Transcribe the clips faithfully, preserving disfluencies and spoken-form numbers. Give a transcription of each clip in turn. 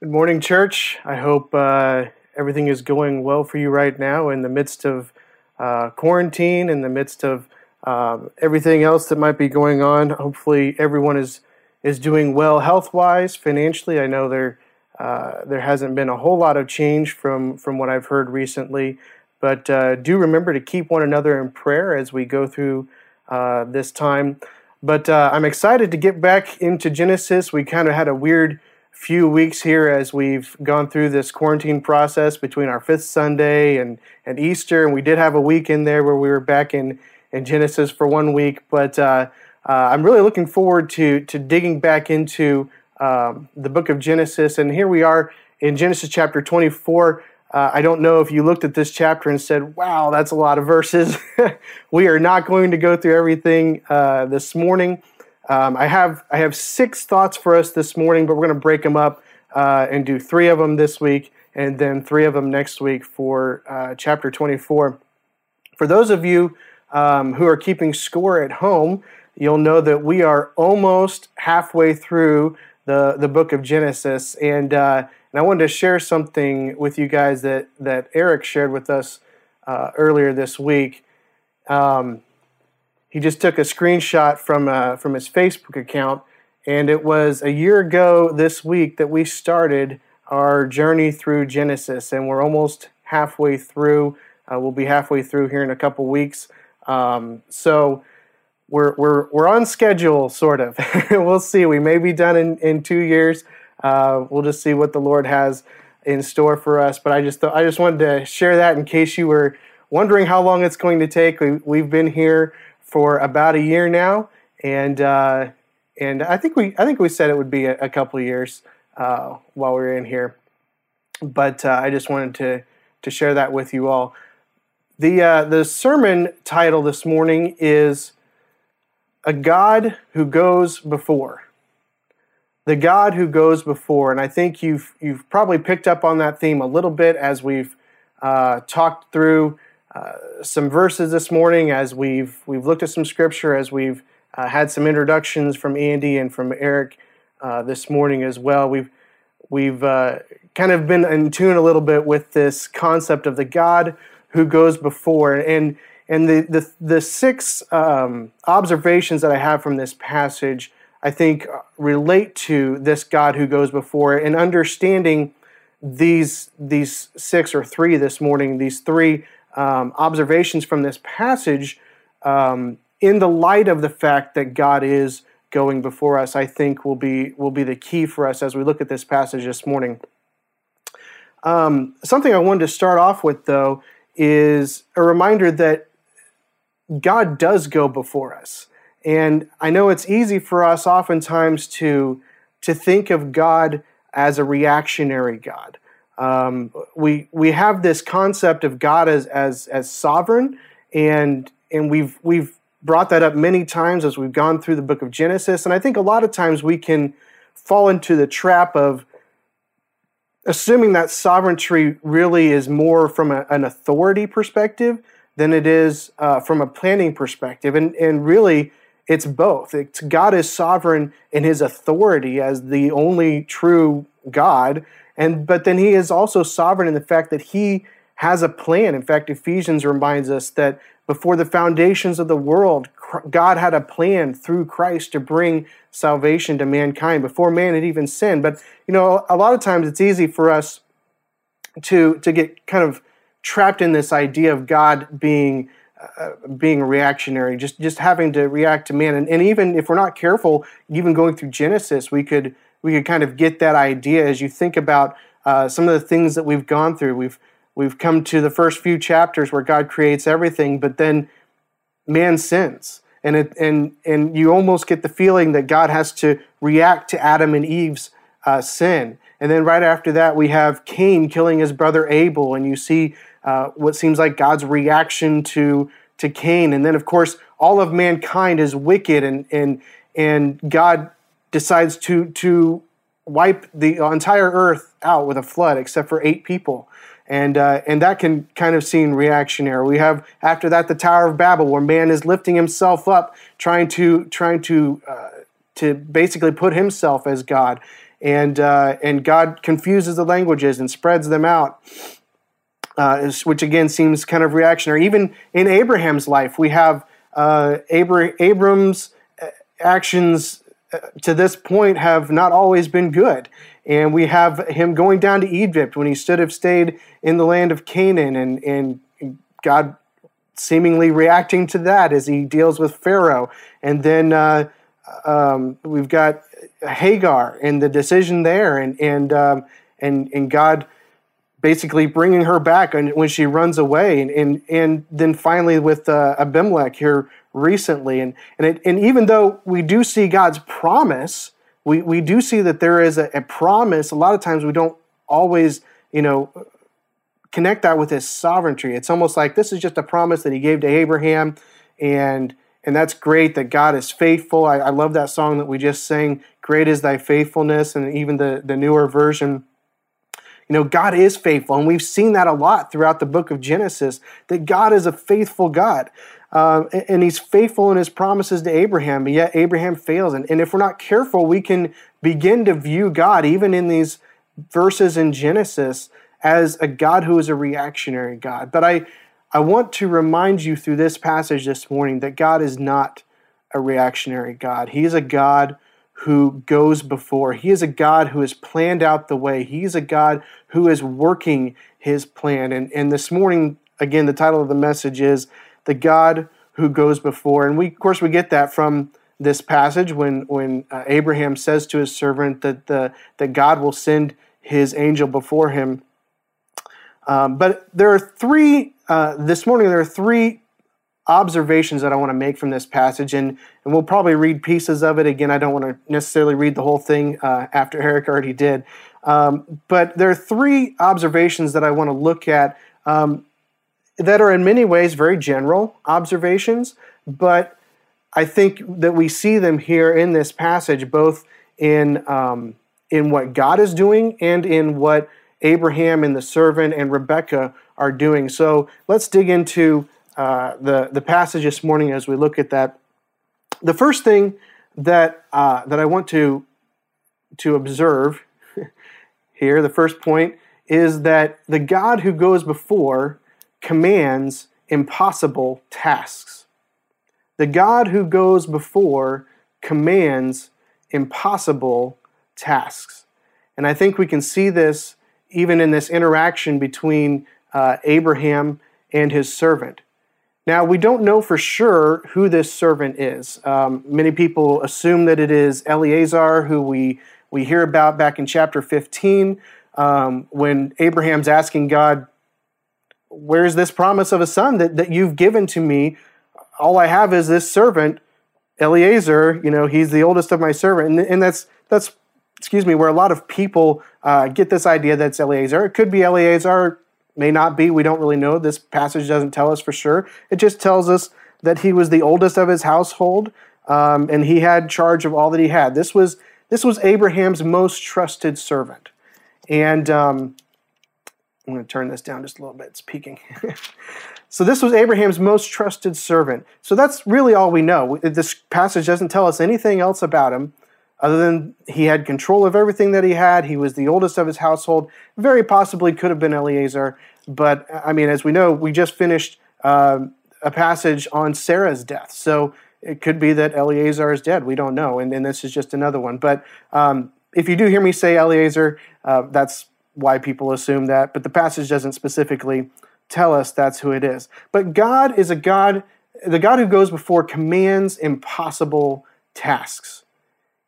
Good morning, church. I hope uh, everything is going well for you right now in the midst of uh, quarantine, in the midst of uh, everything else that might be going on. Hopefully everyone is, is doing well health-wise, financially. I know there uh, there hasn't been a whole lot of change from, from what I've heard recently, but uh, do remember to keep one another in prayer as we go through uh, this time. But uh, I'm excited to get back into Genesis. We kind of had a weird few weeks here as we've gone through this quarantine process between our fifth Sunday and, and Easter, and we did have a week in there where we were back in, in Genesis for one week, but uh, uh, I'm really looking forward to, to digging back into um, the book of Genesis, and here we are in Genesis chapter twenty-four. Uh, I don't know if you looked at this chapter and said, wow, that's a lot of verses. We are not going to go through everything uh, this morning. Um, I have I have six thoughts for us this morning, but we're going to break them up uh, and do three of them this week and then three of them next week for uh, chapter twenty-four. For those of you um, who are keeping score at home, you'll know that we are almost halfway through the, the book of Genesis. And uh, and I wanted to share something with you guys that, that Eric shared with us uh, earlier this week. Um He just took a screenshot from uh, from his Facebook account, and it was a year ago this week that we started our journey through Genesis, and we're almost halfway through. Uh, we'll be halfway through here in a couple weeks, um, so we're we're we're on schedule, sort of. We'll see. We may be done in, in two years. Uh, we'll just see what the Lord has in store for us. But I just th- I just wanted to share that in case you were wondering how long it's going to take. We, we've been here for about a year now, and uh, and I think we I think we said it would be a, a couple of years uh, while we were in here, but uh, I just wanted to to share that with you all. The uh, the sermon title this morning is "A God Who Goes Before." The God who goes before, and I think you've you've probably picked up on that theme a little bit as we've uh, talked through Uh, some verses this morning, as we've we've looked at some scripture, as we've uh, had some introductions from Andy and from Eric uh, this morning as well. We've we've uh, kind of been in tune a little bit with this concept of the God who goes before, and and the the, the six um, observations that I have from this passage, I think, relate to this God who goes before, and understanding these these six or three this morning, these three. Um, observations from this passage um, in the light of the fact that God is going before us, I think will be will be the key for us as we look at this passage this morning. Um, something I wanted to start off with, though, is a reminder that God does go before us. And I know it's easy for us oftentimes to, to think of God as a reactionary God. Um, we we have this concept of God as as as sovereign, and and we've we've brought that up many times as we've gone through the book of Genesis, and I think a lot of times we can fall into the trap of assuming that sovereignty really is more from a, an authority perspective than it is uh, from a planning perspective, and and really it's both. It's, God is sovereign in His authority as the only true God. And but then He is also sovereign in the fact that He has a plan. In fact, Ephesians reminds us that before the foundations of the world, God had a plan through Christ to bring salvation to mankind before man had even sinned. But, you know, a lot of times it's easy for us to to get kind of trapped in this idea of God being uh, being reactionary, just just having to react to man. And, and even if we're not careful, even going through Genesis, we could. We could kind of get that idea as you think about uh, some of the things that we've gone through. We've we've come to the first few chapters where God creates everything, but then man sins, and it, and and you almost get the feeling that God has to react to Adam and Eve's uh, sin. And then right after that, we have Cain killing his brother Abel, and you see uh, what seems like God's reaction to to Cain. And then, of course, all of mankind is wicked, and and and God decides to to wipe the entire earth out with a flood, except for eight people, and uh, and that can kind of seem reactionary. We have after that the Tower of Babel, where man is lifting himself up, trying to trying to uh, to basically put himself as God, and uh, and God confuses the languages and spreads them out, uh, which again seems kind of reactionary. Even in Abraham's life, we have uh, Abra- Abram's actions to this point have not always been good. And we have him going down to Egypt when he should have stayed in the land of Canaan, and, and God seemingly reacting to that as he deals with Pharaoh. And then uh, um, we've got Hagar and the decision there, and and um, and and God basically bringing her back when she runs away, and and, and then finally with uh, Abimelech here recently. And and it, and even though we do see God's promise. We we do see that there is a, a promise. A lot of times we don't always, you know, connect that with his sovereignty. It's almost like this is just a promise that he gave to Abraham, and and that's great that God is faithful. I, I love that song that we just sang, "Great is Thy Faithfulness," and even the, the newer version. You know, God is faithful, and we've seen that a lot throughout the book of Genesis, that God is a faithful God. Uh, and he's faithful in his promises to Abraham, but yet Abraham fails. And, and if we're not careful, we can begin to view God, even in these verses in Genesis, as a God who is a reactionary God. But I, I want to remind you through this passage this morning that God is not a reactionary God. He is a God who goes before. He is a God who has planned out the way. He is a God who is working his plan. And, and this morning, again, the title of the message is The God Who Goes Before. And we, of course, we get that from this passage when when uh, Abraham says to his servant that the that God will send his angel before him. Um, but there are three uh, this morning. There are three observations that I want to make from this passage, and and we'll probably read pieces of it again. I don't want to necessarily read the whole thing uh, after Eric already did. Um, but there are three observations that I want to look at. Um, that are in many ways very general observations, but I think that we see them here in this passage, both in um, in what God is doing and in what Abraham and the servant and Rebekah are doing. So let's dig into uh, the, the passage this morning as we look at that. The first thing that uh, that I want to, to observe here, the first point, is that the God who goes before commands impossible tasks. The God who goes before commands impossible tasks. And I think we can see this even in this interaction between uh, Abraham and his servant. Now, we don't know for sure who this servant is. Um, many people assume that it is Eliezer, who we, we hear about back in chapter fifteen, um, when Abraham's asking God, "Where's this promise of a son that, that you've given to me? All I have is this servant, Eliezer. You know, he's the oldest of my servant." And, and that's, that's excuse me, where a lot of people uh, get this idea that it's Eliezer. It could be Eliezer, may not be. We don't really know. This passage doesn't tell us for sure. It just tells us that he was the oldest of his household, um, and he had charge of all that he had. This was, this was Abraham's most trusted servant. And Um, I'm going to turn this down just a little bit. It's peaking. So this was Abraham's most trusted servant. So that's really all we know. This passage doesn't tell us anything else about him other than he had control of everything that he had. He was the oldest of his household. Very possibly could have been Eliezer. But, I mean, as we know, we just finished uh, a passage on Sarah's death. So it could be that Eliezer is dead. We don't know. And, and this is just another one. But um, if you do hear me say Eliezer, uh, that's why people assume that, but the passage doesn't specifically tell us that's who it is. But God is a God, the God who goes before commands impossible tasks.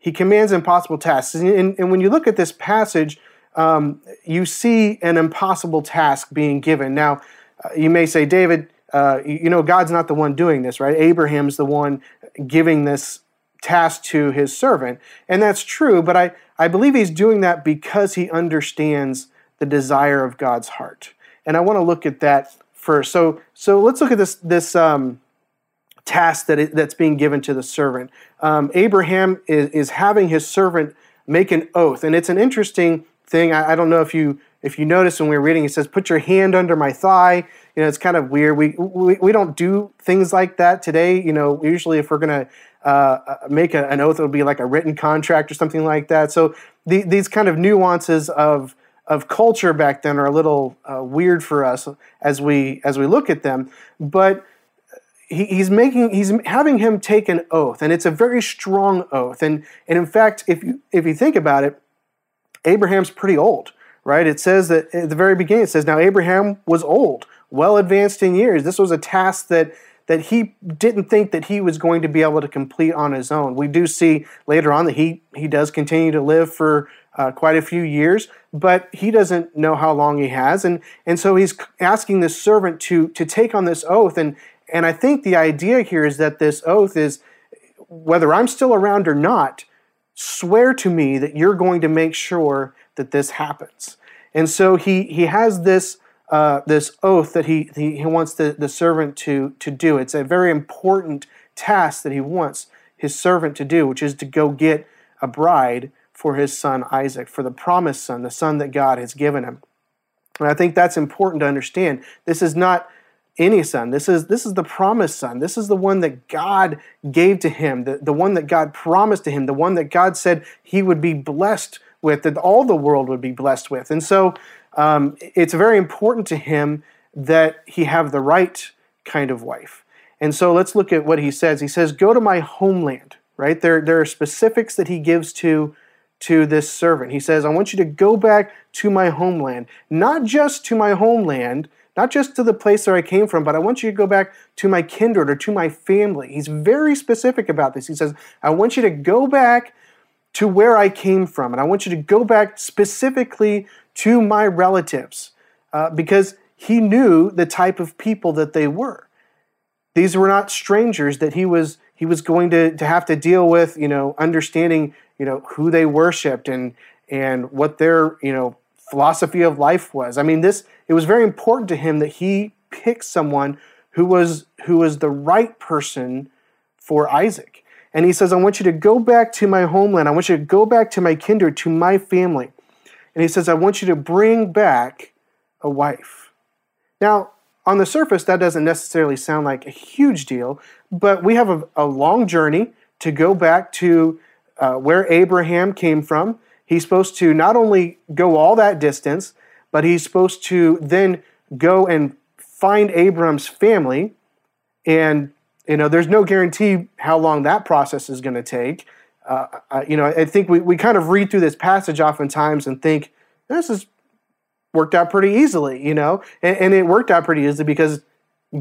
He commands impossible tasks. And, and, and when you look at this passage, um, you see an impossible task being given. Now, uh, you may say, David, uh, you, you know, God's not the one doing this, right? Abraham's the one giving this task to his servant. And that's true, but I, I believe he's doing that because he understands the desire of God's heart. And I want to look at that first. So so let's look at this this um, task that it, that's being given to the servant. Um, Abraham is, is having his servant make an oath. And it's an interesting thing. I, I don't know if you if you notice when we were reading, it says, "Put your hand under my thigh." You know, it's kind of weird. We we, we don't do things like that today. You know, usually if we're going to Uh, make a, an oath, it would be like a written contract or something like that. So the, these kind of nuances of of culture back then are a little uh, weird for us as we as we look at them. But he, he's making he's having him take an oath, and it's a very strong oath. And and in fact, if you if you think about it, Abraham's pretty old, right? It says that at the very beginning, it says, "Now Abraham was old, well advanced in years." This was a task that that he didn't think that he was going to be able to complete on his own. We do see later on that he he does continue to live for uh, quite a few years, but he doesn't know how long he has, and and so he's asking this servant to to take on this oath, and and I think the idea here is that this oath is, whether I'm still around or not, swear to me that you're going to make sure that this happens. And so he he has this uh, this oath that he he, he wants the, the servant to to do. It's a very important task that he wants his servant to do, which is to go get a bride for his son Isaac, for the promised son, the son that God has given him. And I think that's important to understand. This is not any son. This is this is the promised son. This is the one that God gave to him, the, the one that God promised to him, the one that God said he would be blessed with, that all the world would be blessed with. And so um, it's very important to him that he have the right kind of wife. And so let's look at what he says. He says, "Go to my homeland," right? There, there are specifics that he gives to, to this servant. He says, "I want you to go back to my homeland," not just to my homeland, not just to the place that I came from, but I want you to go back to my kindred or to my family. He's very specific about this. He says, I want you to go back to where I came from, and I want you to go back specifically to my relatives, uh, because he knew the type of people that they were. These were not strangers that he was he was going to, to have to deal with, you know, understanding, you know, who they worshipped and and what their, you know, philosophy of life was. I mean, this it was very important to him that he picked someone who was who was the right person for Isaac. And he says, I want you to go back to my homeland. I want you to go back to my kindred, to my family. And he says, I want you to bring back a wife. Now, on the surface, that doesn't necessarily sound like a huge deal, but we have a, a long journey to go back to uh, where Abraham came from. He's supposed to not only go all that distance, but he's supposed to then go and find Abram's family. And, you know, there's no guarantee how long that process is going to take. Uh, uh, you know, I think we, we kind of read through this passage oftentimes and think, this has worked out pretty easily, you know. And, and it worked out pretty easily because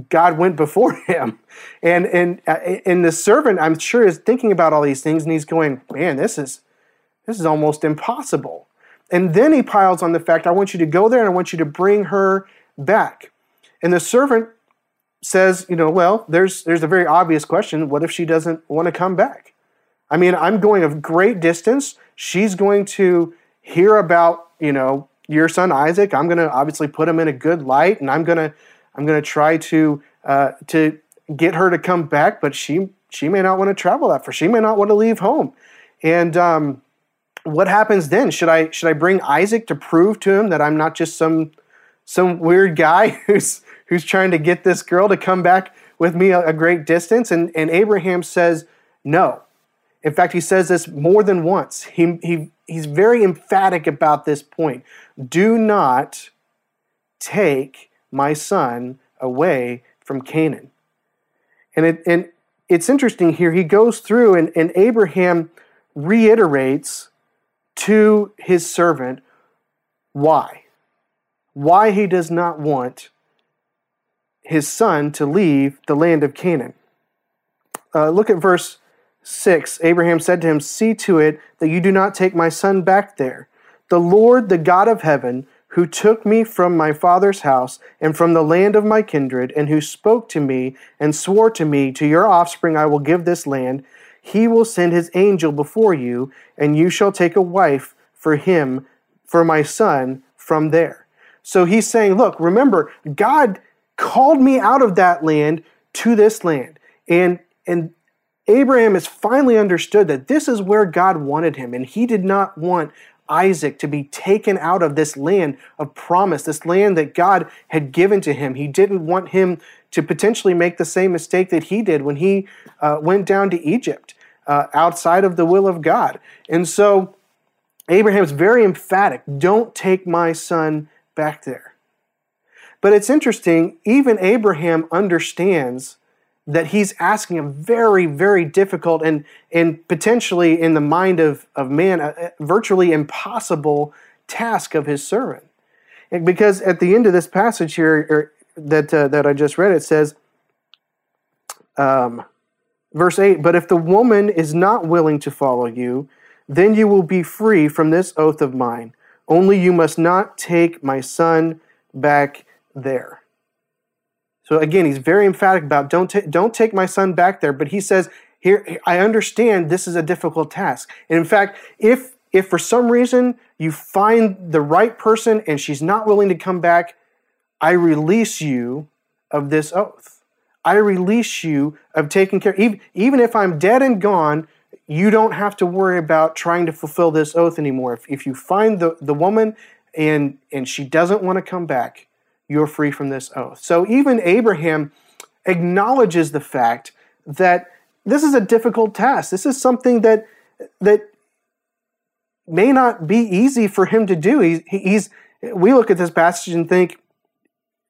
God went before him. And, and, and the servant, I'm sure, is thinking about all these things, and he's going, man, this is... This is almost impossible. And then he piles on the fact, I want you to go there and I want you to bring her back. And the servant says, you know, well, there's there's a very obvious question. What if she doesn't want to come back? I mean, I'm going a great distance. She's going to hear about, you know, your son Isaac. I'm going to obviously put him in a good light, and I'm going to I'm going to try to uh, to get her to come back, but she she may not want to travel that far. She may not want to leave home. And um what happens then? Should I should I bring Isaac to prove to him that I'm not just some some weird guy who's who's trying to get this girl to come back with me a, a great distance? And and Abraham says no. In fact, he says this more than once. He he he's very emphatic about this point. Do not take my son away from Canaan. And it and it's interesting here. He goes through and, and Abraham reiterates to his servant why. Why he does not want his son to leave the land of Canaan. Uh, look at verse six. Abraham said to him, see to it that you do not take my son back there. The Lord, the God of heaven, who took me from my father's house and from the land of my kindred, and who spoke to me and swore to me, to your offspring I will give this land, he will send his angel before you, and you shall take a wife for him, for my son, from there. So he's saying, look, remember, God called me out of that land to this land. And, and Abraham has finally understood that this is where God wanted him, and he did not want Isaac to be taken out of this land of promise, this land that God had given to him. He didn't want him to potentially make the same mistake that he did when he uh, went down to Egypt, uh, outside of the will of God. And so Abraham's very emphatic, don't take my son back there. But it's interesting, even Abraham understands that he's asking a very, very difficult and, and potentially in the mind of, of man, a virtually impossible task of his servant. And because at the end of this passage here or that, uh, that I just read, it says, um, verse eight, but if the woman is not willing to follow you, then you will be free from this oath of mine. Only you must not take my son back there. So again, he's very emphatic about don't ta- don't take my son back there. But he says, here, I understand this is a difficult task. And in fact, if if for some reason you find the right person and she's not willing to come back, I release you of this oath. I release you of taking care. Even, even if I'm dead and gone, you don't have to worry about trying to fulfill this oath anymore. If, if you find the, the woman and and she doesn't want to come back, you're free from this oath. So even Abraham acknowledges the fact that this is a difficult task. This is something that that may not be easy for him to do. He's, he's we look at this passage and think,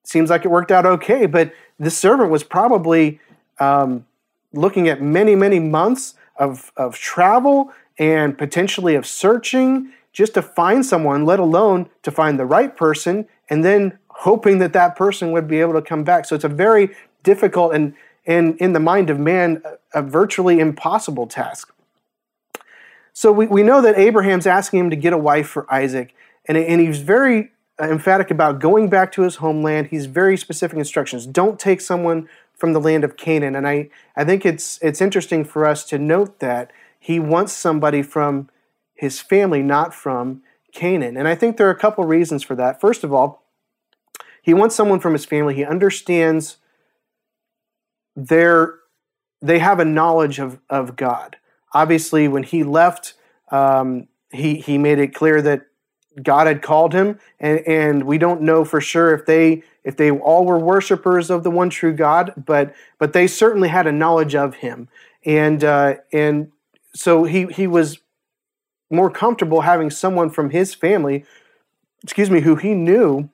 seems like it worked out okay, but this servant was probably um, looking at many, many months of, of travel and potentially of searching just to find someone, let alone to find the right person, and then hoping that that person would be able to come back. So it's a very difficult and, and in the mind of man, a, a virtually impossible task. So we, we know that Abraham's asking him to get a wife for Isaac, and, and he's very emphatic about going back to his homeland. He's very specific instructions. Don't take someone from the land of Canaan. And I, I think it's it's interesting for us to note that he wants somebody from his family, not from Canaan. And I think there are a couple reasons for that. First of all, he wants someone from his family. He understands their, they have a knowledge of, of God. Obviously, when he left, um, he, he made it clear that God had called him, and, and we don't know for sure if they if they all were worshipers of the one true God, but but they certainly had a knowledge of him, and uh, and so he he was more comfortable having someone from his family, excuse me, who he knew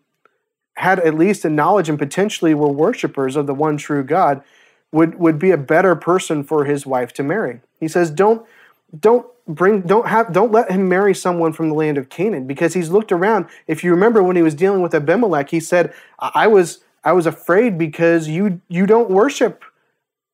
had at least a knowledge and potentially were worshipers of the one true God, would would be a better person for his wife to marry. He says, don't don't. Bring don't have don't let him marry someone from the land of Canaan, because he's looked around. If you remember when he was dealing with Abimelech, he said, I was I was afraid because you you don't worship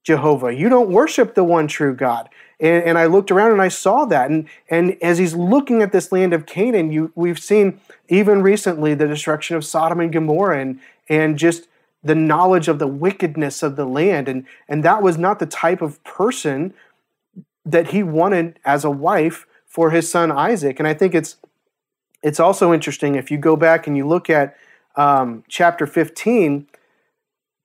Jehovah. You don't worship the one true God. And, and I looked around and I saw that. And and as he's looking at this land of Canaan, you we've seen even recently the destruction of Sodom and Gomorrah and and just the knowledge of the wickedness of the land. And and that was not the type of person that he wanted as a wife for his son Isaac. And I think it's it's also interesting, if you go back and you look at um, chapter fifteen,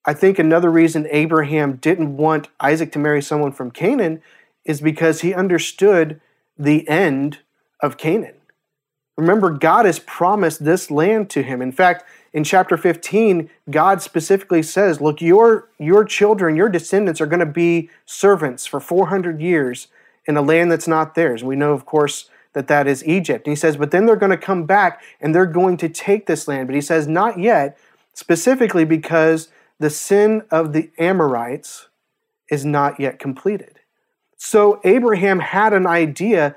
I think another reason Abraham didn't want Isaac to marry someone from Canaan is because he understood the end of Canaan. Remember, God has promised this land to him. In fact, in chapter fifteen, God specifically says, look, your, your children, your descendants are going to be servants for four hundred years in a land that's not theirs. And we know, of course, that that is Egypt. And he says, but then they're going to come back and they're going to take this land. But he says, not yet, specifically because the sin of the Amorites is not yet completed. So Abraham had an idea,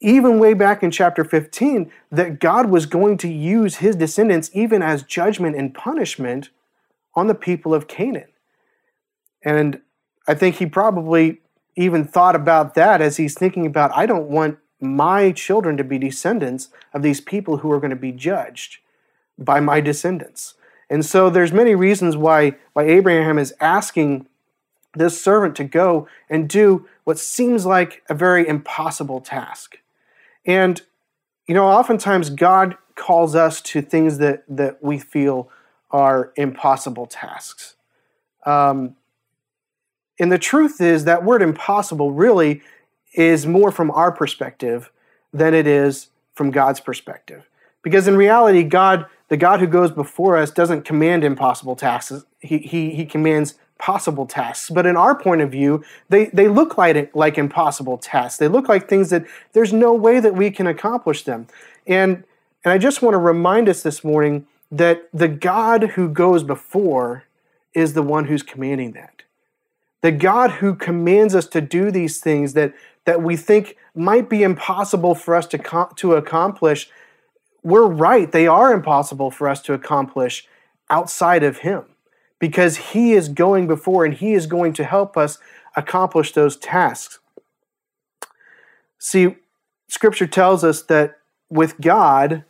even way back in chapter fifteen, that God was going to use his descendants even as judgment and punishment on the people of Canaan. And I think he probably even thought about that as he's thinking about, I don't want my children to be descendants of these people who are going to be judged by my descendants. And so there's many reasons why, why Abraham is asking this servant to go and do what seems like a very impossible task. And, you know, oftentimes God calls us to things that, that we feel are impossible tasks. Um, and the truth is that word impossible really is more from our perspective than it is from God's perspective. Because in reality, God, the God who goes before us doesn't command impossible tasks. He, he, he commands possible tasks. But in our point of view, they, they look like, like impossible tasks. They look like things that there's no way that we can accomplish them. And, and I just want to remind us this morning that the God who goes before is the one who's commanding that. The God who commands us to do these things that, that we think might be impossible for us to, com- to accomplish, we're right, they are impossible for us to accomplish outside of Him, because He is going before and He is going to help us accomplish those tasks. See, Scripture tells us that with God,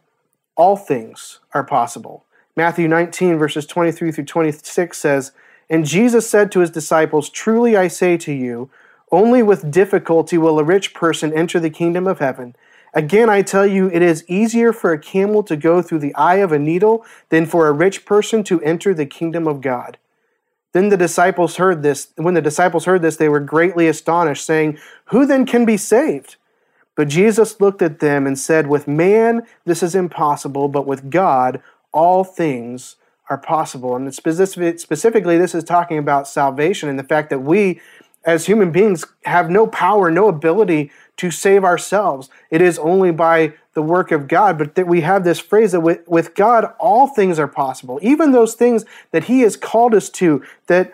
all things are possible. Matthew nineteen, verses twenty-three through twenty-six says, "And Jesus said to His disciples, 'Truly I say to you, only with difficulty will a rich person enter the kingdom of heaven. Again, I tell you, it is easier for a camel to go through the eye of a needle than for a rich person to enter the kingdom of God.' Then the disciples heard this. When the disciples heard this, they were greatly astonished, saying, 'Who then can be saved?' But Jesus looked at them and said, 'With man, this is impossible, but with God, all things are possible.'" And specifically, this is talking about salvation and the fact that we, as human beings, have no power, no ability to save ourselves. It is only by the work of God. But that we have this phrase that with, with God, all things are possible. Even those things that He has called us to, that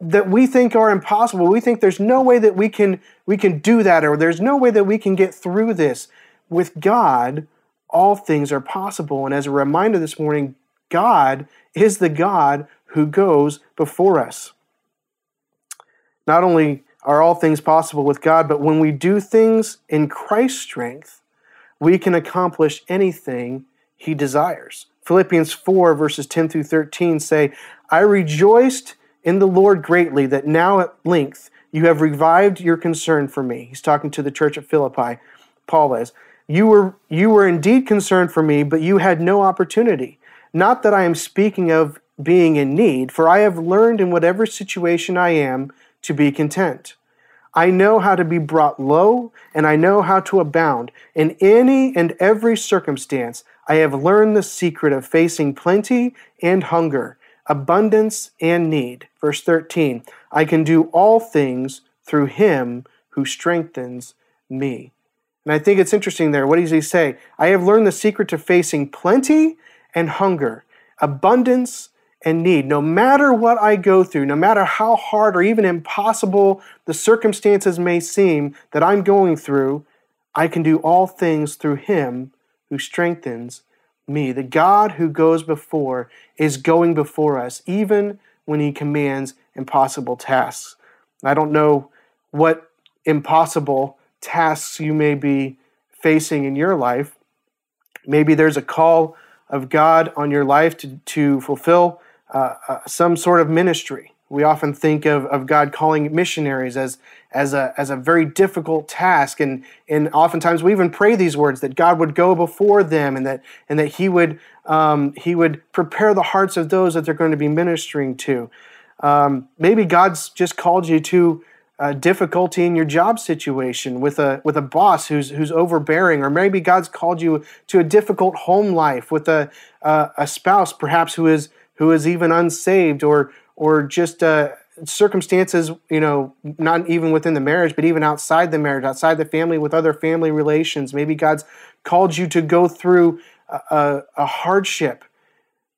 that we think are impossible. We think there's no way that we can we can do that, or there's no way that we can get through this. With God, all things are possible. And as a reminder this morning, God is the God who goes before us. Not only are all things possible with God, but when we do things in Christ's strength, we can accomplish anything He desires. Philippians four, verses ten through thirteen say, "I rejoiced in the Lord greatly that now at length you have revived your concern for me." He's talking to the church at Philippi, Paul is. You were, you were indeed concerned for me, but you had no opportunity. Not that I am speaking of being in need, for I have learned in whatever situation I am to be content. I know how to be brought low, and I know how to abound. In any and every circumstance, I have learned the secret of facing plenty and hunger, abundance and need. Verse thirteen, I can do all things through Him who strengthens me. And I think it's interesting there. What does he say? I have learned the secret to facing plenty and hunger, abundance and need. No matter what I go through, no matter how hard or even impossible the circumstances may seem that I'm going through, I can do all things through Him who strengthens me. The God who goes before is going before us, even when He commands impossible tasks. I don't know what impossible tasks you may be facing in your life. Maybe there's a call of God on your life to, to fulfill Uh, uh, some sort of ministry. We often think of, of God calling missionaries as as a as a very difficult task, and and oftentimes we even pray these words that God would go before them, and that and that He would um, He would prepare the hearts of those that they're going to be ministering to. Um, maybe God's just called you to uh, difficulty in your job situation with a with a boss who's who's overbearing, or maybe God's called you to a difficult home life with a uh, a spouse perhaps who is. who is even unsaved, or or just uh, circumstances, you know, not even within the marriage, but even outside the marriage, outside the family, with other family relations. Maybe God's called you to go through a, a hardship.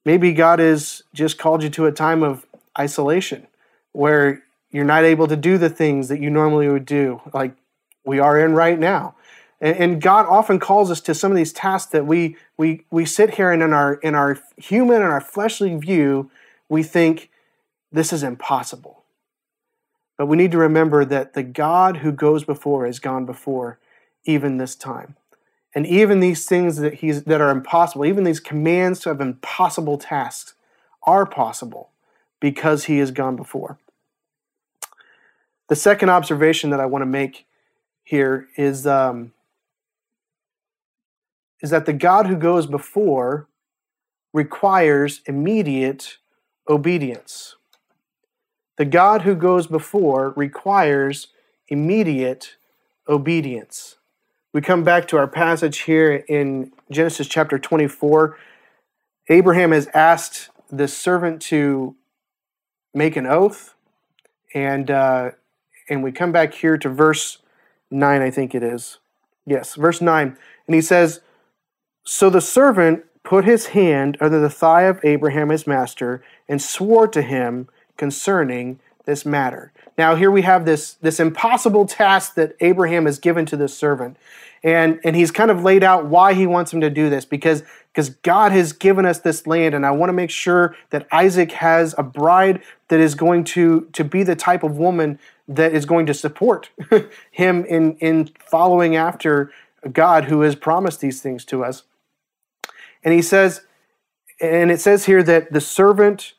Maybe God has just called you to a time of isolation where you're not able to do the things that you normally would do, like we are in right now. And God often calls us to some of these tasks that we we we sit here and in our in our human and our fleshly view, we think this is impossible. But we need to remember that the God who goes before has gone before even this time. And even these things that he's that are impossible, even these commands to have impossible tasks are possible because He has gone before. The second observation that I want to make here is um, is that the God who goes before requires immediate obedience. The God who goes before requires immediate obedience. We come back to our passage here in Genesis chapter twenty-four. Abraham has asked this servant to make an oath, And uh, and we come back here to verse nine, I think it is. Yes, verse nine. And he says, "So the servant put his hand under the thigh of Abraham his master and swore to him concerning this matter." Now here we have this, this impossible task that Abraham has given to this servant. And, and he's kind of laid out why he wants him to do this, because, because God has given us this land, and I want to make sure that Isaac has a bride that is going to, to be the type of woman that is going to support him in, in following after God who has promised these things to us. And he says, and it says here that the servant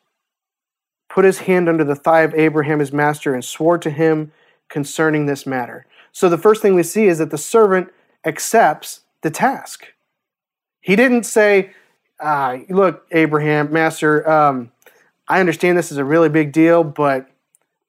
put his hand under the thigh of Abraham his master and swore to him concerning this matter. So the first thing we see is that the servant accepts the task. He didn't say, ah, look, Abraham, master, um, I understand this is a really big deal, but,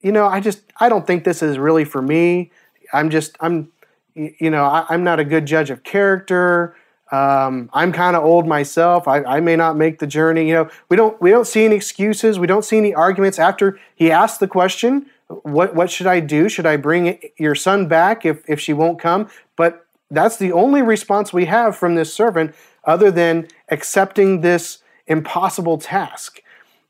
you know, I just, I don't think this is really for me. I'm just, I'm, you know, I, I'm not a good judge of character. Um, I'm kind of old myself. I, I may not make the journey. You know, we don't we don't see any excuses. We don't see any arguments. After he asked the question, what what should I do? Should I bring your son back if if she won't come? But that's the only response we have from this servant, other than accepting this impossible task.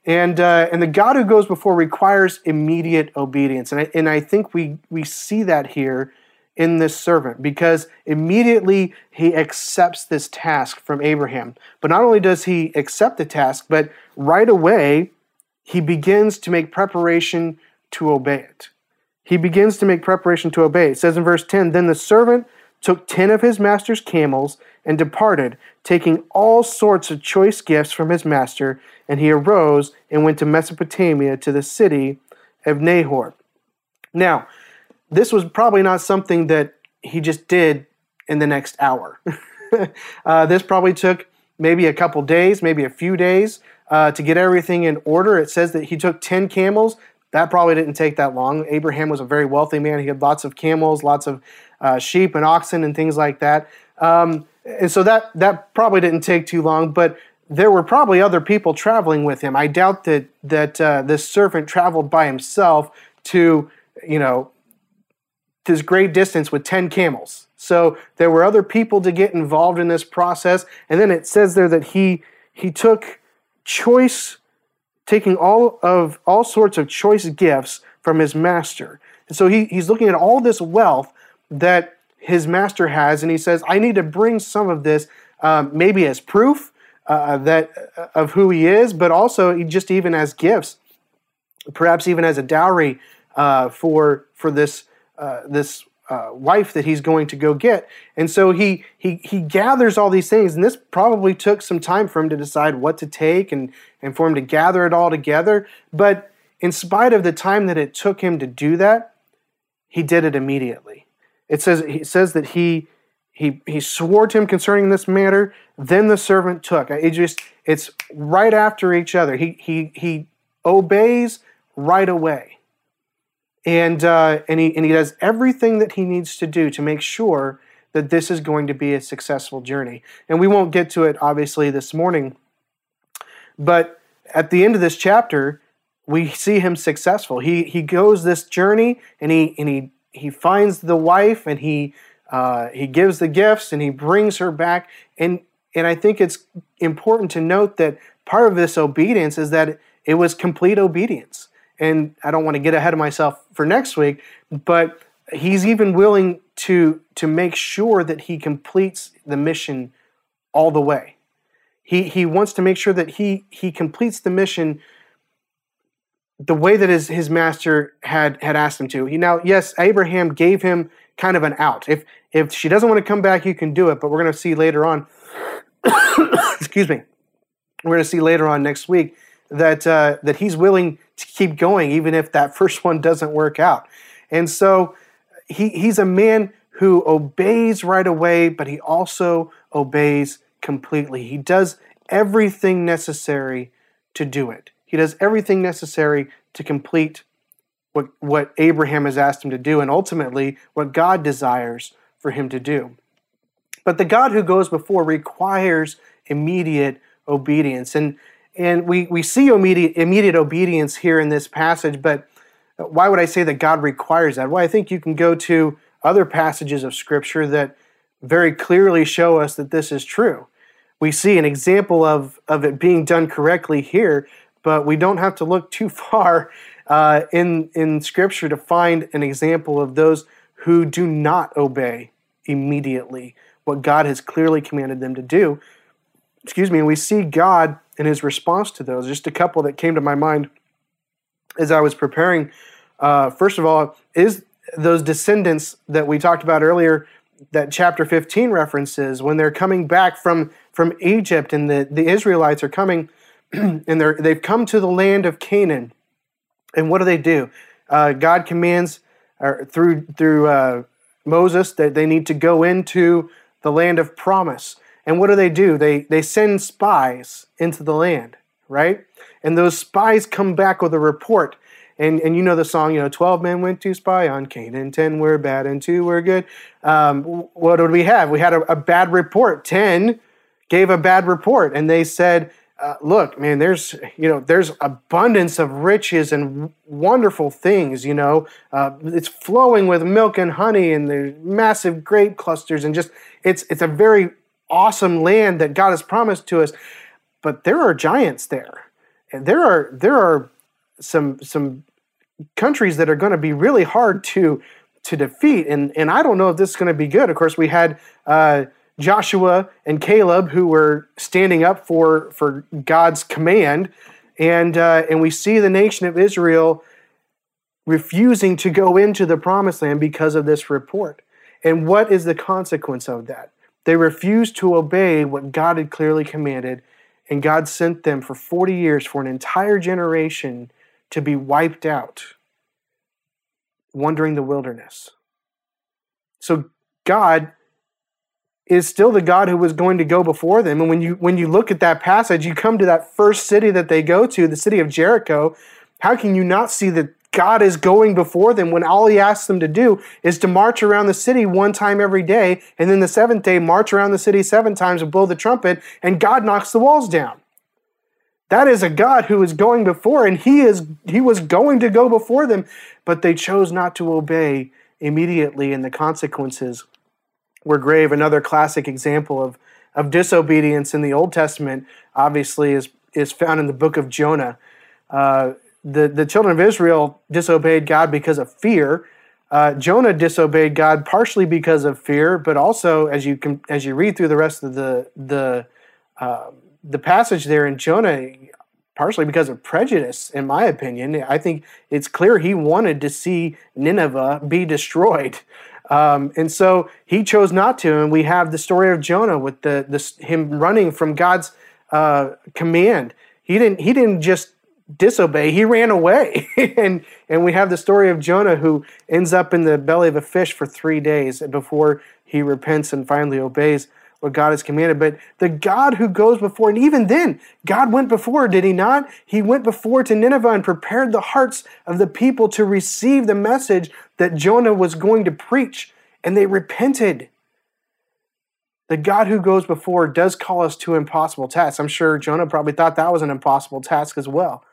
And uh, and the God who goes before requires immediate obedience. And I, and I think we we see that here in this servant, because immediately he accepts this task from Abraham. But not only does he accept the task, but right away he begins to make preparation to obey it. He begins to make preparation to obey. It says in verse ten, "Then the servant took ten of his master's camels and departed, taking all sorts of choice gifts from his master, and he arose and went to Mesopotamia to the city of Nahor." Now, this was probably not something that he just did in the next hour. uh, this probably took maybe a couple days, maybe a few days uh, to get everything in order. It says that he took ten camels. That probably didn't take that long. Abraham was a very wealthy man. He had lots of camels, lots of uh, sheep and oxen and things like that. Um, and so that, that probably didn't take too long, but there were probably other people traveling with him. I doubt that, that uh, this servant traveled by himself to, you know, this great distance with ten camels. So there were other people to get involved in this process. And then it says there that he he took choice, taking all of all sorts of choice gifts from his master. And so he, he's looking at all this wealth that his master has, and he says, I need to bring some of this um, maybe as proof uh, that uh, of who he is, but also just even as gifts, perhaps even as a dowry uh, for, for this Uh, this uh, wife that he's going to go get. And so he he he gathers all these things, and this probably took some time for him to decide what to take and, and for him to gather it all together. But in spite of the time that it took him to do that, he did it immediately. It says it says that he he he swore to him concerning this matter, then the servant took. It just it's right after each other. He he he obeys right away. And uh, and he and he does everything that he needs to do to make sure that this is going to be a successful journey. And we won't get to it, obviously, this morning. But at the end of this chapter, we see him successful. He he goes this journey, and he and he he finds the wife, and he uh, he gives the gifts, and he brings her back. And and I think it's important to note that part of this obedience is that it was complete obedience. And I don't want to get ahead of myself for next week, but he's even willing to, to make sure that he completes the mission all the way. He he wants to make sure that he he completes the mission the way that his, his master had, had asked him to. He, now, yes, Abraham gave him kind of an out. If if she doesn't want to come back, you can do it, but we're going to see later on, excuse me, we're going to see later on next week that uh, that he's willing to keep going even if that first one doesn't work out. And so he he's a man who obeys right away, but he also obeys completely. He does everything necessary to do it. He does everything necessary to complete what, what Abraham has asked him to do, and ultimately what God desires for him to do. But the God who goes before requires immediate obedience. And And we, we see immediate, immediate obedience here in this passage, but Why would I say that God requires that? Well, I think you can go to other passages of Scripture that very clearly show us that this is true. We see an example of, of it being done correctly here, but we don't have to look too far uh, in, in Scripture to find an example of those who do not obey immediately what God has clearly commanded them to do. Excuse me, and we see God in his response to those. Just a couple that came to my mind as I was preparing. Uh, first of all, is those descendants that we talked about earlier that chapter fifteen references, when they're coming back from, from Egypt and the, the Israelites are coming and they're, they've come to the land of Canaan. And what do they do? Uh, God commands uh, through, through uh, Moses that they need to go into the land of promise. And what do they do? They they send spies into the land, right? And those spies come back with a report. And and you know the song, you know, twelve men went to spy on Canaan, ten were bad and two were good. Um, what did we have? We had a, a bad report. ten gave a bad report, and they said, uh, look, man, there's, you know, there's abundance of riches and wonderful things, you know. Uh, it's flowing with milk and honey, and there's massive grape clusters, and just, it's it's a very awesome land that God has promised to us, but there are giants there, and there are there are some some countries that are going to be really hard to to defeat, and and I don't know if this is going to be good. Of course, we had uh, Joshua and Caleb who were standing up for for God's command, and uh, and we see the nation of Israel refusing to go into the promised land because of this report. And what is the consequence of that? They refused to obey what God had clearly commanded, and God sent them for forty years, for an entire generation, to be wiped out, wandering the wilderness. So God is still the God who was going to go before them. And when you when you look at that passage, you come to that first city that they go to, the city of Jericho. How can you not see that God is going before them when all he asks them to do is to march around the city one time every day, and then the seventh day march around the city seven times and blow the trumpet, and God knocks the walls down? That is a God who is going before, and he is he was going to go before them, but they chose not to obey immediately, and the consequences were grave. Another classic example of, of disobedience in the Old Testament, obviously, is, is found in the book of Jonah. Uh, The, the children of Israel disobeyed God because of fear. Uh, Jonah disobeyed God partially because of fear, but also, as you can, as you read through the rest of the the uh, the passage there in Jonah, partially because of prejudice, in my opinion. I think it's clear he wanted to see Nineveh be destroyed. Um, and so he chose not to, and we have the story of Jonah with the, the him running from God's uh, command. He didn't. He didn't just disobey, he ran away. and and we have the story of Jonah, who ends up in the belly of a fish for three days before he repents and finally obeys what God has commanded. But the God who goes before, and even then, God went before, did he not? He went before to Nineveh and prepared the hearts of the people to receive the message that Jonah was going to preach, and they repented. The God who goes before does call us to impossible tasks. I'm sure Jonah probably thought that was an impossible task as well.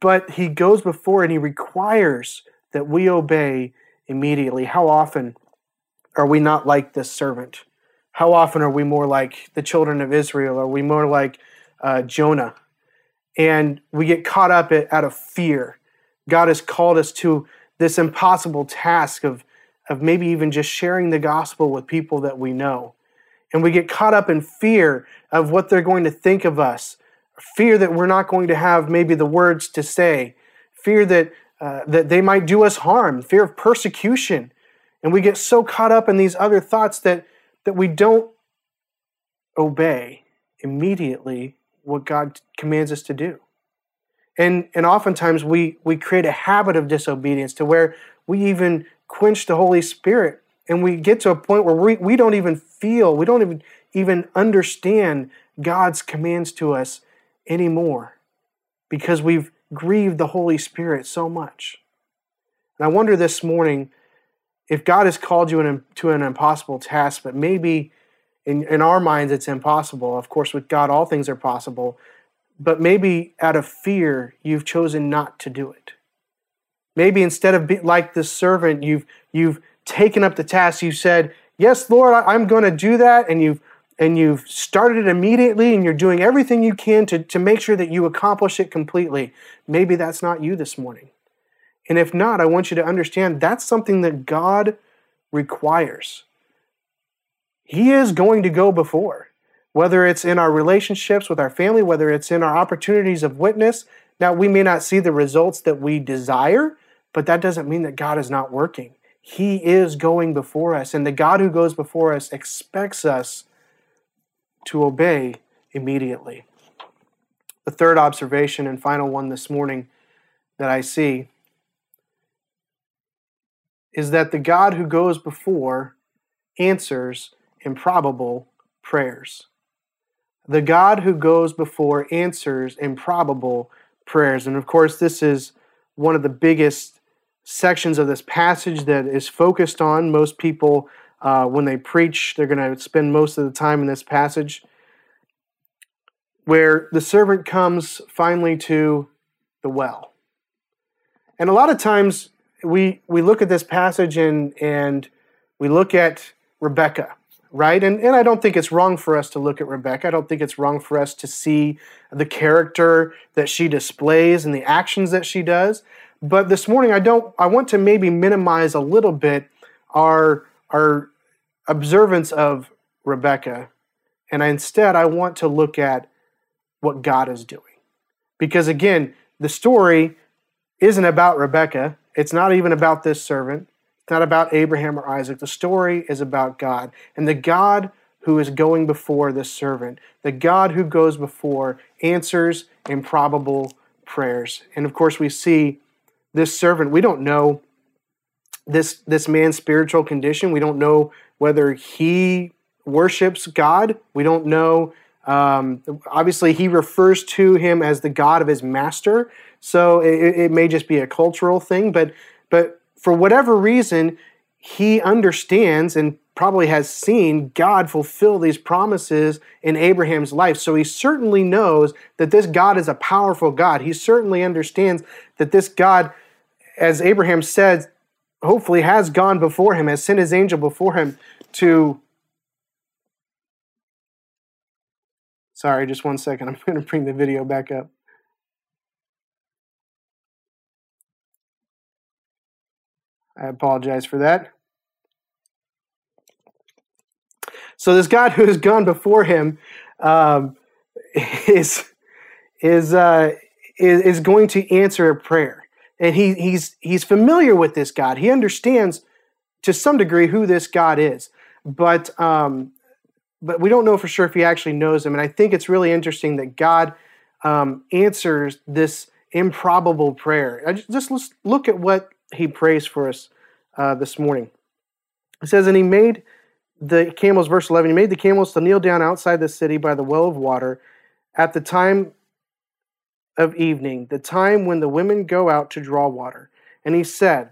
But he goes before, and he requires that we obey immediately. How often are we not like this servant? How often are we more like the children of Israel? Are we more like uh, Jonah? And we get caught up at, out of fear. God has called us to this impossible task of, of maybe even just sharing the gospel with people that we know. And we get caught up in fear of what they're going to think of us. Fear that we're not going to have maybe the words to say, fear that uh, that they might do us harm, fear of persecution. And we get so caught up in these other thoughts that, that we don't obey immediately what God commands us to do. And and oftentimes we, we create a habit of disobedience to where we even quench the Holy Spirit, and we get to a point where we, we don't even feel, we don't even, even understand God's commands to us anymore, because we've grieved the Holy Spirit so much. And I wonder this morning if God has called you an, to an impossible task, but maybe in, in our minds it's impossible. Of course, with God, all things are possible, but maybe out of fear, you've chosen not to do it. Maybe instead of being like this servant, you've you've taken up the task. You said, "Yes, Lord, I'm going to do that," and you've and you've started it immediately, and you're doing everything you can to to make sure that you accomplish it completely. Maybe that's not you this morning, and if not, I want you to understand that's something that God requires. He is going to go before, whether it's in our relationships with our family, whether it's in our opportunities of witness. Now, we may not see the results that we desire, but that doesn't mean that God is not working. He is going before us, and the God who goes before us expects us to obey immediately. The third observation and final one this morning that I see is that the God who goes before answers improbable prayers. The God who goes before answers improbable prayers. And of course, this is one of the biggest sections of this passage that is focused on. Most people, uh, when they preach, they're going to spend most of the time in this passage, where the servant comes finally to the well. And a lot of times we we look at this passage and and we look at Rebekah, right? And and I don't think it's wrong for us to look at Rebekah. I don't think it's wrong for us to see the character that she displays and the actions that she does. But this morning, I don't. I want to maybe minimize a little bit our our observance of Rebekah, and I, instead I want to look at what God is doing, because again, the story isn't about Rebekah. It's not even about this servant. It's not about Abraham or Isaac. The story is about God, and the God who is going before this servant, the God who goes before answers improbable prayers. And of course, we see this servant. We don't know this, this man's spiritual condition. We don't know whether he worships God. We don't know. Um, obviously, he refers to him as the God of his master, so it, it may just be a cultural thing, but but for whatever reason, he understands and probably has seen God fulfill these promises in Abraham's life. So he certainly knows that this God is a powerful God. He certainly understands that this God, as Abraham said, hopefully has gone before him, has sent his angel before him to... Sorry, just one second. I'm going to bring the video back up. I apologize for that. So this God who has gone before him um, is is, uh, is is going to answer a prayer, and he he's he's familiar with this God. He understands to some degree who this God is, but um, but we don't know for sure if he actually knows him. And I think it's really interesting that God um, answers this improbable prayer. I just, just let's look at what he prays for us uh, this morning. It says, and he made the camels, verse eleven, he made the camels to kneel down outside the city by the well of water at the time of evening, the time when the women go out to draw water. And he said,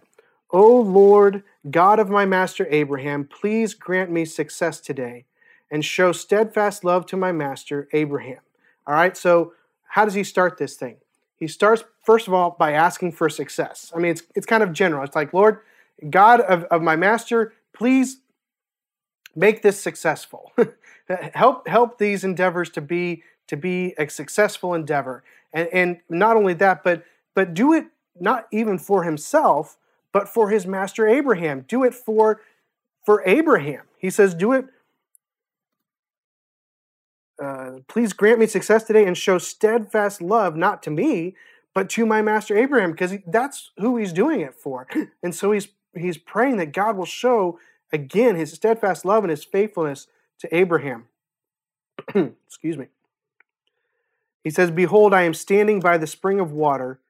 O Lord, God of my master Abraham, please grant me success today and show steadfast love to my master Abraham. All right, so how does he start this thing? He starts, first of all, by asking for success. I mean, it's it's kind of general. It's like, Lord, God of, of my master, please make this successful. help help these endeavors to be to be a successful endeavor. And and not only that, but but do it not even for himself, but for his master Abraham. Do it for for Abraham. He says, do it. Uh, please grant me success today and show steadfast love, not to me, but to my master Abraham, because that's who he's doing it for. And so he's he's praying that God will show, again, his steadfast love and his faithfulness to Abraham. Excuse me. He says, behold, I am standing by the spring of water,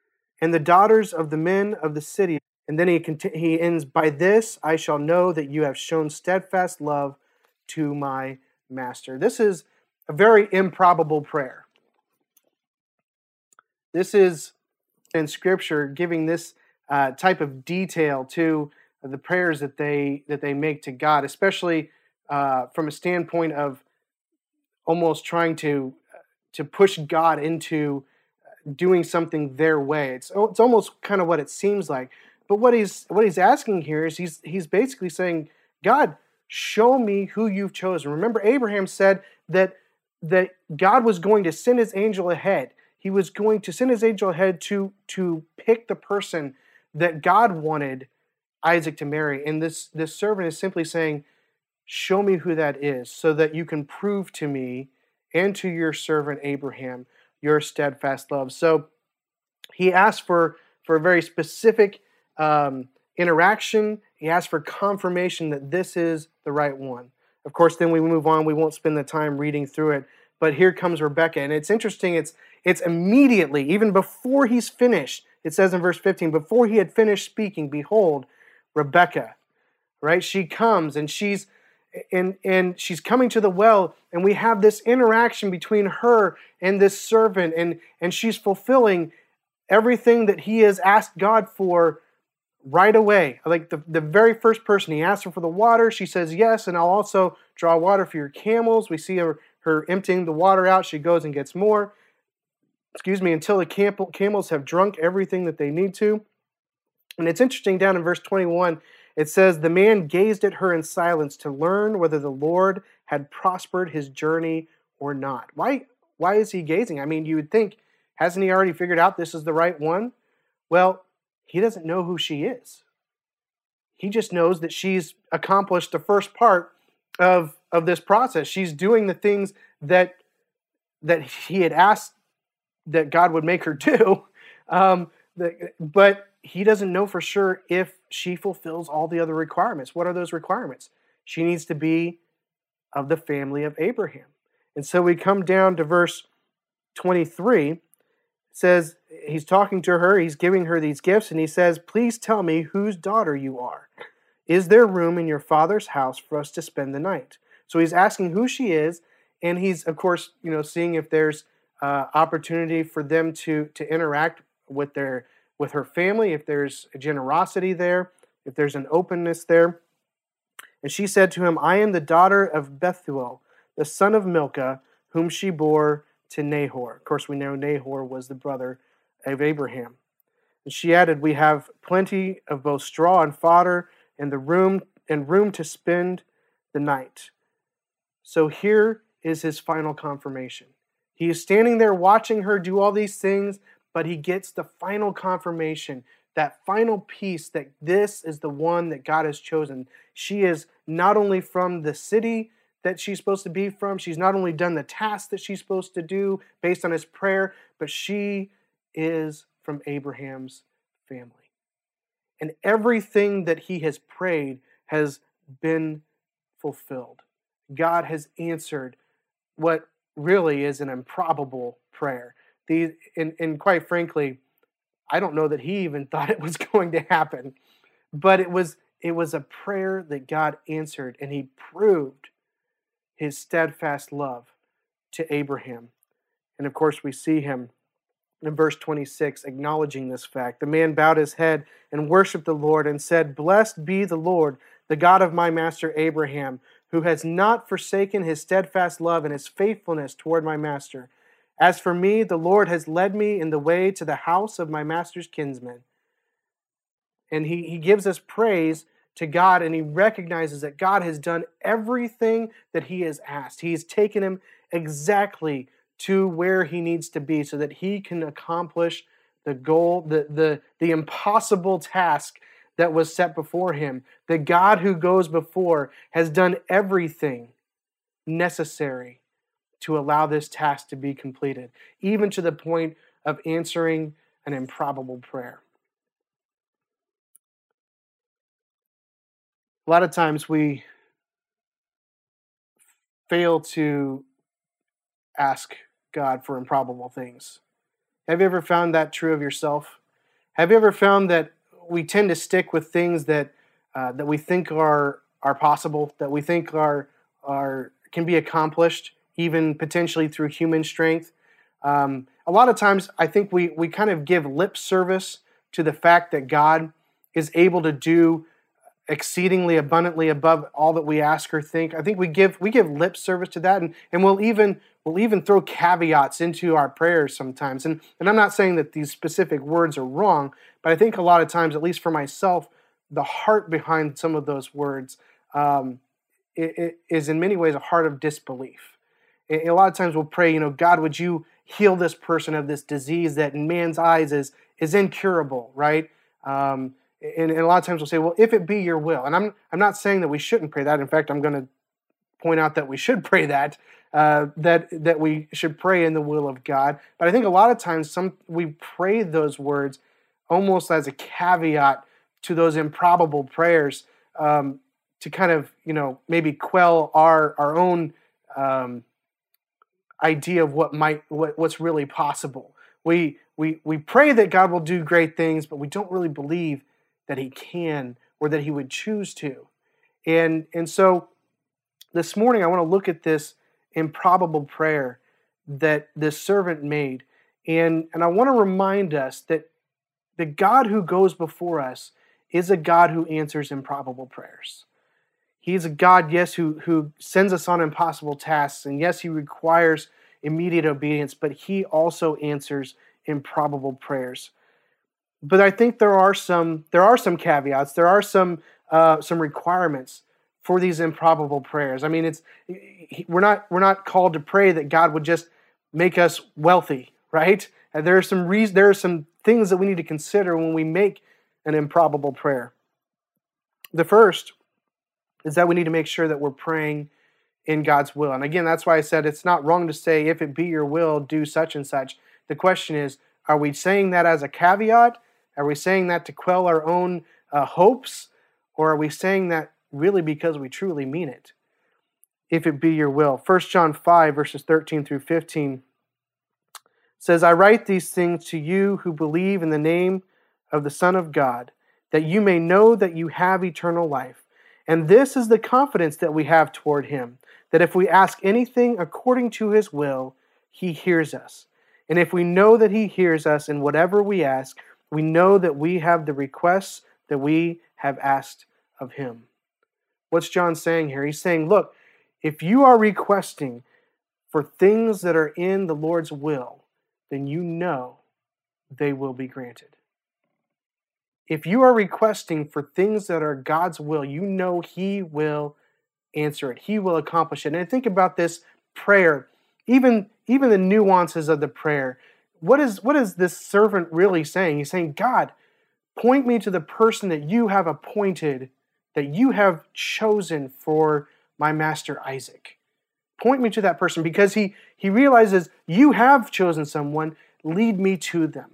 and the daughters of the men of the city. And then he cont- he ends, by this I shall know that you have shown steadfast love to my master. This is a very improbable prayer. This is in Scripture giving this uh, type of detail to the prayers that they that they make to God, especially uh, from a standpoint of almost trying to to push God into doing something their way. It's it's almost kind of what it seems like. But what he's what he's asking here is he's he's basically saying, God, show me who you've chosen. Remember, Abraham said that that God was going to send his angel ahead. He was going to send his angel ahead to to pick the person that God wanted Isaac to marry. And this this servant is simply saying, show me who that is, so that you can prove to me and to your servant Abraham your steadfast love. So he asked for, for a very specific um, interaction. He asked for confirmation that this is the right one. Of course, then we move on. We won't spend the time reading through it. But here comes Rebekah. And it's interesting. It's, it's immediately, even before he's finished, it says in verse fifteen, before he had finished speaking, behold, Rebekah, right? She comes and she's And and she's coming to the well, and we have this interaction between her and this servant, and, and she's fulfilling everything that he has asked God for right away. Like the, the very first person, he asked her for the water. She says, yes, and I'll also draw water for your camels. We see her, her emptying the water out. She goes and gets more, excuse me, until the camel, camels have drunk everything that they need to. And it's interesting, down in verse twenty-one, it says, the man gazed at her in silence to learn whether the Lord had prospered his journey or not. Why, why is he gazing? I mean, you would think, hasn't he already figured out this is the right one? Well, he doesn't know who she is. He just knows that she's accomplished the first part of, of this process. She's doing the things that, that he had asked that God would make her do. Um, the, but... He doesn't know for sure if she fulfills all the other requirements. What are those requirements? She needs to be of the family of Abraham. And so we come down to verse twenty-three. It says, he's talking to her, he's giving her these gifts, and he says, please tell me whose daughter you are. Is there room in your father's house for us to spend the night? So he's asking who she is, and he's, of course, you know, seeing if there's uh, opportunity for them to, to interact with their with her family, if there's a generosity there, if there's an openness there. And she said to him, I am the daughter of Bethuel, the son of Milcah, whom she bore to Nahor. Of course, we know Nahor was the brother of Abraham. And she added, we have plenty of both straw and fodder and the room and room to spend the night. So here is his final confirmation. He is standing there watching her do all these things, but he gets the final confirmation, that final piece that this is the one that God has chosen. She is not only from the city that she's supposed to be from, she's not only done the task that she's supposed to do based on his prayer, but she is from Abraham's family. And everything that he has prayed has been fulfilled. God has answered what really is an improbable prayer. The, and, and quite frankly, I don't know that he even thought it was going to happen. But it was, it was a prayer that God answered, and he proved his steadfast love to Abraham. And of course, we see him in verse twenty-six acknowledging this fact. The man bowed his head and worshiped the Lord and said, blessed be the Lord, the God of my master Abraham, who has not forsaken his steadfast love and his faithfulness toward my master. As for me, the Lord has led me in the way to the house of my master's kinsman. And he, he gives us praise to God, and he recognizes that God has done everything that he has asked. He's taken him exactly to where he needs to be so that he can accomplish the goal, the, the, the impossible task that was set before him. The God who goes before has done everything necessary to allow this task to be completed, even to the point of answering an improbable prayer. A lot of times we fail to ask God for improbable things. Have you ever found that true of yourself? Have you ever found that we tend to stick with things that uh, that we think are are possible, that we think are are can be accomplished, even potentially through human strength? Um, a lot of times, I think we we kind of give lip service to the fact that God is able to do exceedingly abundantly above all that we ask or think. I think we give we give lip service to that, and, and we'll even we'll even throw caveats into our prayers sometimes. And and I'm not saying that these specific words are wrong, but I think a lot of times, at least for myself, the heart behind some of those words um, it, it is in many ways a heart of disbelief. And a lot of times we'll pray, you know, God, would you heal this person of this disease that in man's eyes is is incurable, right? Um, And a lot of times we'll say, well, if it be your will. And I'm I'm not saying that we shouldn't pray that. In fact, I'm going to point out that we should pray that, uh, that that we should pray in the will of God. But I think a lot of times some we pray those words almost as a caveat to those improbable prayers um, to kind of, you know, maybe quell our our own um, idea of what might what, what's really possible. We we we pray that God will do great things, but we don't really believe that he can, or that he would choose to. And, and so this morning I want to look at this improbable prayer that this servant made. And, and I want to remind us that the God who goes before us is a God who answers improbable prayers. He's a God, yes, who, who sends us on impossible tasks, and yes, he requires immediate obedience, but he also answers improbable prayers. But I think there are some there are some caveats. There are some uh, some requirements for these improbable prayers. I mean, it's we're not we're not called to pray that God would just make us wealthy, right? And there are some re- there are some things that we need to consider when we make an improbable prayer. The first is that we need to make sure that we're praying in God's will. And again, that's why I said it's not wrong to say, if it be your will, do such and such. The question is, are we saying that as a caveat? Are we saying that to quell our own uh, hopes? Or are we saying that really because we truly mean it? If it be your will. First John five, verses thirteen through fifteen says, I write these things to you who believe in the name of the Son of God, that you may know that you have eternal life. And this is the confidence that we have toward him, that if we ask anything according to his will, he hears us. And if we know that he hears us in whatever we ask, we know that we have the requests that we have asked of him. What's John saying here? He's saying, look, if you are requesting for things that are in the Lord's will, then you know they will be granted. If you are requesting for things that are God's will, you know he will answer it. He will accomplish it. And think about this prayer, even, even the nuances of the prayer. What is what is this servant really saying? He's saying, God, point me to the person that you have appointed, that you have chosen for my master Isaac. Point me to that person, because he, he realizes you have chosen someone, lead me to them.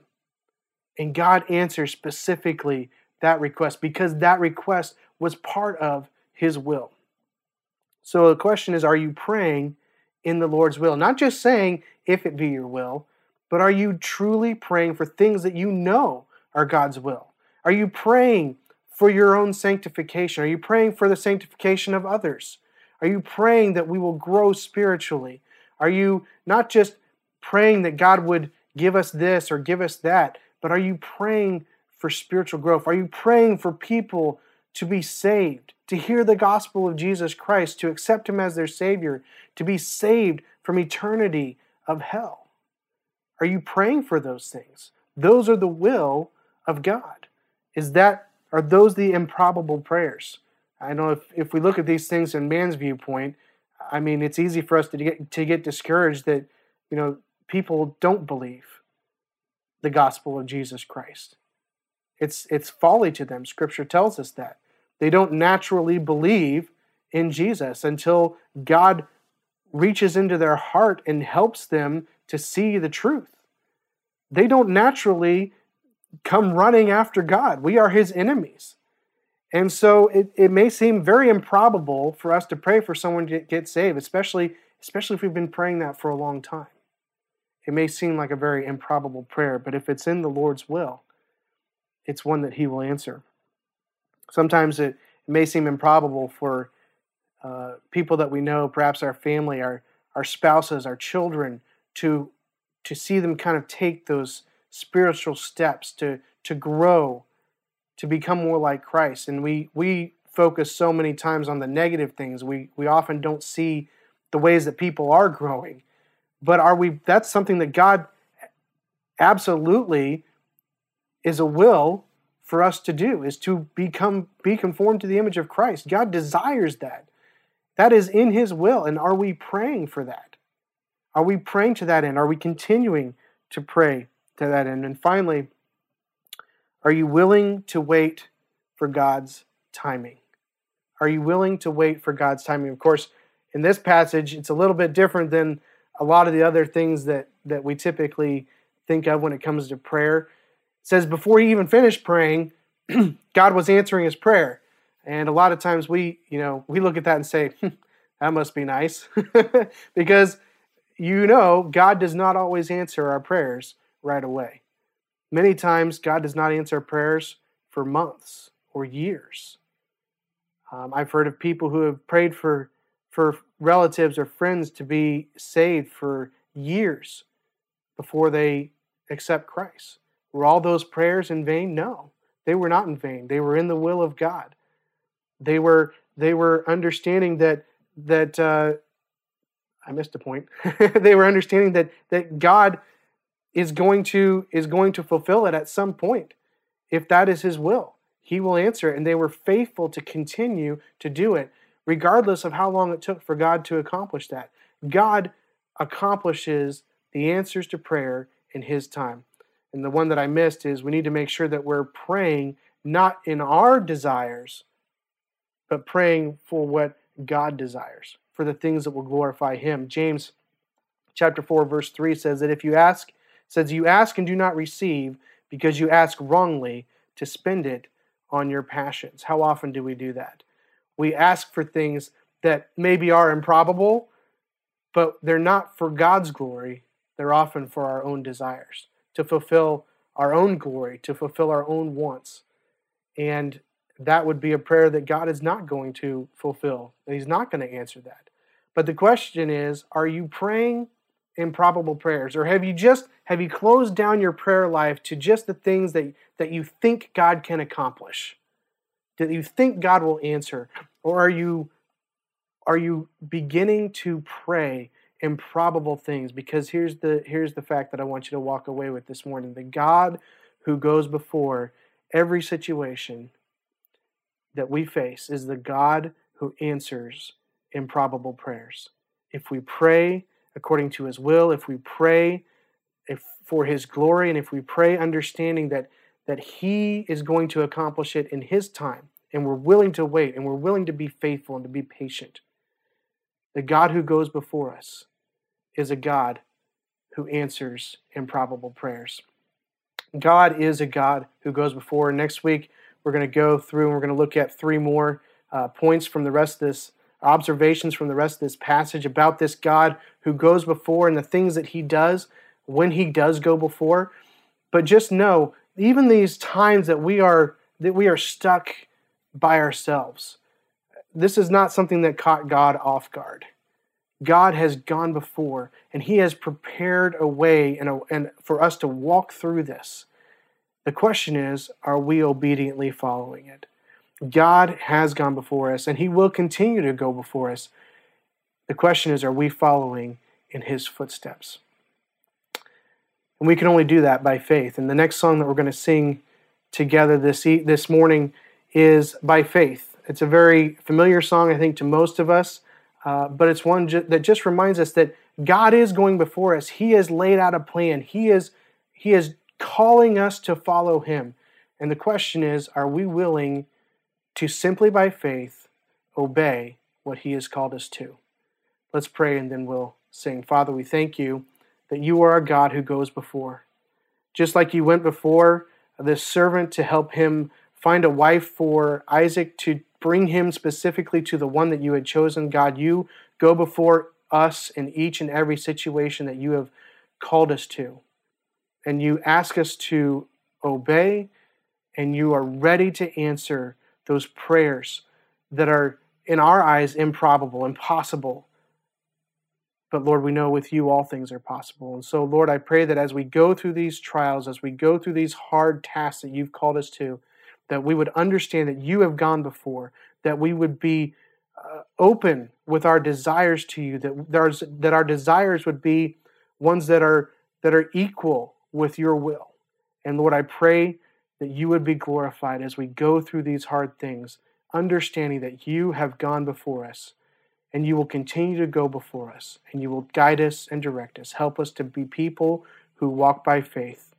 And God answers specifically that request, because that request was part of his will. So the question is, are you praying in the Lord's will? Not just saying, if it be your will, but are you truly praying for things that you know are God's will? Are you praying for your own sanctification? Are you praying for the sanctification of others? Are you praying that we will grow spiritually? Are you not just praying that God would give us this or give us that, but are you praying for spiritual growth? Are you praying for people to be saved, to hear the gospel of Jesus Christ, to accept him as their Savior, to be saved from eternity of hell? Are you praying for those things? Those are the will of God. Is that, are those the improbable prayers? I know if, if we look at these things in man's viewpoint, I mean, it's easy for us to get to get discouraged that, you know, people don't believe the gospel of Jesus Christ. It's it's folly to them. Scripture tells us that. They don't naturally believe in Jesus until God reaches into their heart and helps them to see the truth. They don't naturally come running after God. We are his enemies. And so it, it may seem very improbable for us to pray for someone to get saved, especially, especially if we've been praying that for a long time. It may seem like a very improbable prayer, but if it's in the Lord's will, it's one that he will answer. Sometimes it may seem improbable for uh, people that we know, perhaps our family, our, our spouses, our children, to to see them kind of take those spiritual steps to to grow, to become more like Christ. And we we focus so many times on the negative things, we, we often don't see the ways that people are growing. But are we? That's something that God absolutely is a will for us to do, is to become be conformed to the image of Christ. God desires that. That is in His will. And are we praying for that? Are we praying to that end? Are we continuing to pray to that end? And finally, are you willing to wait for God's timing? Are you willing to wait for God's timing? Of course, in this passage, it's a little bit different than a lot of the other things that, that we typically think of when it comes to prayer. It says before he even finished praying, God was answering his prayer. And a lot of times we, you know, we look at that and say, hmm, that must be nice. Because, you know, God does not always answer our prayers right away. Many times God does not answer prayers for months or years. Um, I've heard of people who have prayed for for relatives or friends to be saved for years before they accept Christ. Were all those prayers in vain? No, they were not in vain. They were in the will of God. They were they were understanding that that uh, I missed a point. They were understanding that that God is going to is going to fulfill it at some point. If that is His will, He will answer it. And they were faithful to continue to do it, regardless of how long it took for God to accomplish that. God accomplishes the answers to prayer in His time. And the one that I missed is we need to make sure that we're praying not in our desires, but praying for what God desires, for the things that will glorify Him. James chapter four, verse three says that if you ask, says you ask and do not receive because you ask wrongly to spend it on your passions. How often do we do that? We ask for things that maybe are improbable, but they're not for God's glory. They're often for our own desires, to fulfill our own glory, to fulfill our own wants. And that would be a prayer that God is not going to fulfill, that He's not going to answer that. But the question is, are you praying improbable prayers? Or have you just, have you closed down your prayer life to just the things that, that you think God can accomplish, that you think God will answer? Or are you, are you beginning to pray improbable things? Because here's the, here's the fact that I want you to walk away with this morning. The God who goes before every situation that we face is the God who answers improbable prayers. If we pray according to His will, if we pray if for His glory, and if we pray understanding that, that He is going to accomplish it in His time, and we're willing to wait, and we're willing to be faithful and to be patient, the God who goes before us is a God who answers improbable prayers. God is a God who goes before. Next week, we're going to go through and we're going to look at three more uh, points from the rest of this, observations from the rest of this passage about this God who goes before and the things that He does when He does go before. But just know, even these times that we are that we are stuck by ourselves, this is not something that caught God off guard. God has gone before and He has prepared a way and, a, and for us to walk through this. The question is, are we obediently following it? God has gone before us, and He will continue to go before us. The question is, are we following in His footsteps? And we can only do that by faith. And the next song that we're going to sing together this e- this morning is By Faith. It's a very familiar song, I think, to most of us, uh, but it's one ju- that just reminds us that God is going before us. He has laid out a plan. He is, He is calling us to follow Him. And the question is, are we willing to simply by faith obey what He has called us to? Let's pray and then we'll sing. Father, we thank You that You are a God who goes before. Just like You went before this servant to help him find a wife for Isaac, to bring him specifically to the one that You had chosen, God, You go before us in each and every situation that You have called us to. And You ask us to obey, and You are ready to answer those prayers that are, in our eyes, improbable, impossible. But Lord, we know with You all things are possible. And so, Lord, I pray that as we go through these trials, as we go through these hard tasks that You've called us to, that we would understand that You have gone before, that we would be uh, open with our desires to you, that there's, that our desires would be ones that are that are equal with your will. And Lord, I pray that you would be glorified as we go through these hard things, understanding that you have gone before us, and you will continue to go before us, and you will guide us and direct us. Help us to be people who walk by faith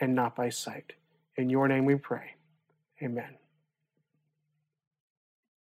and not by sight. In your name we pray. Amen.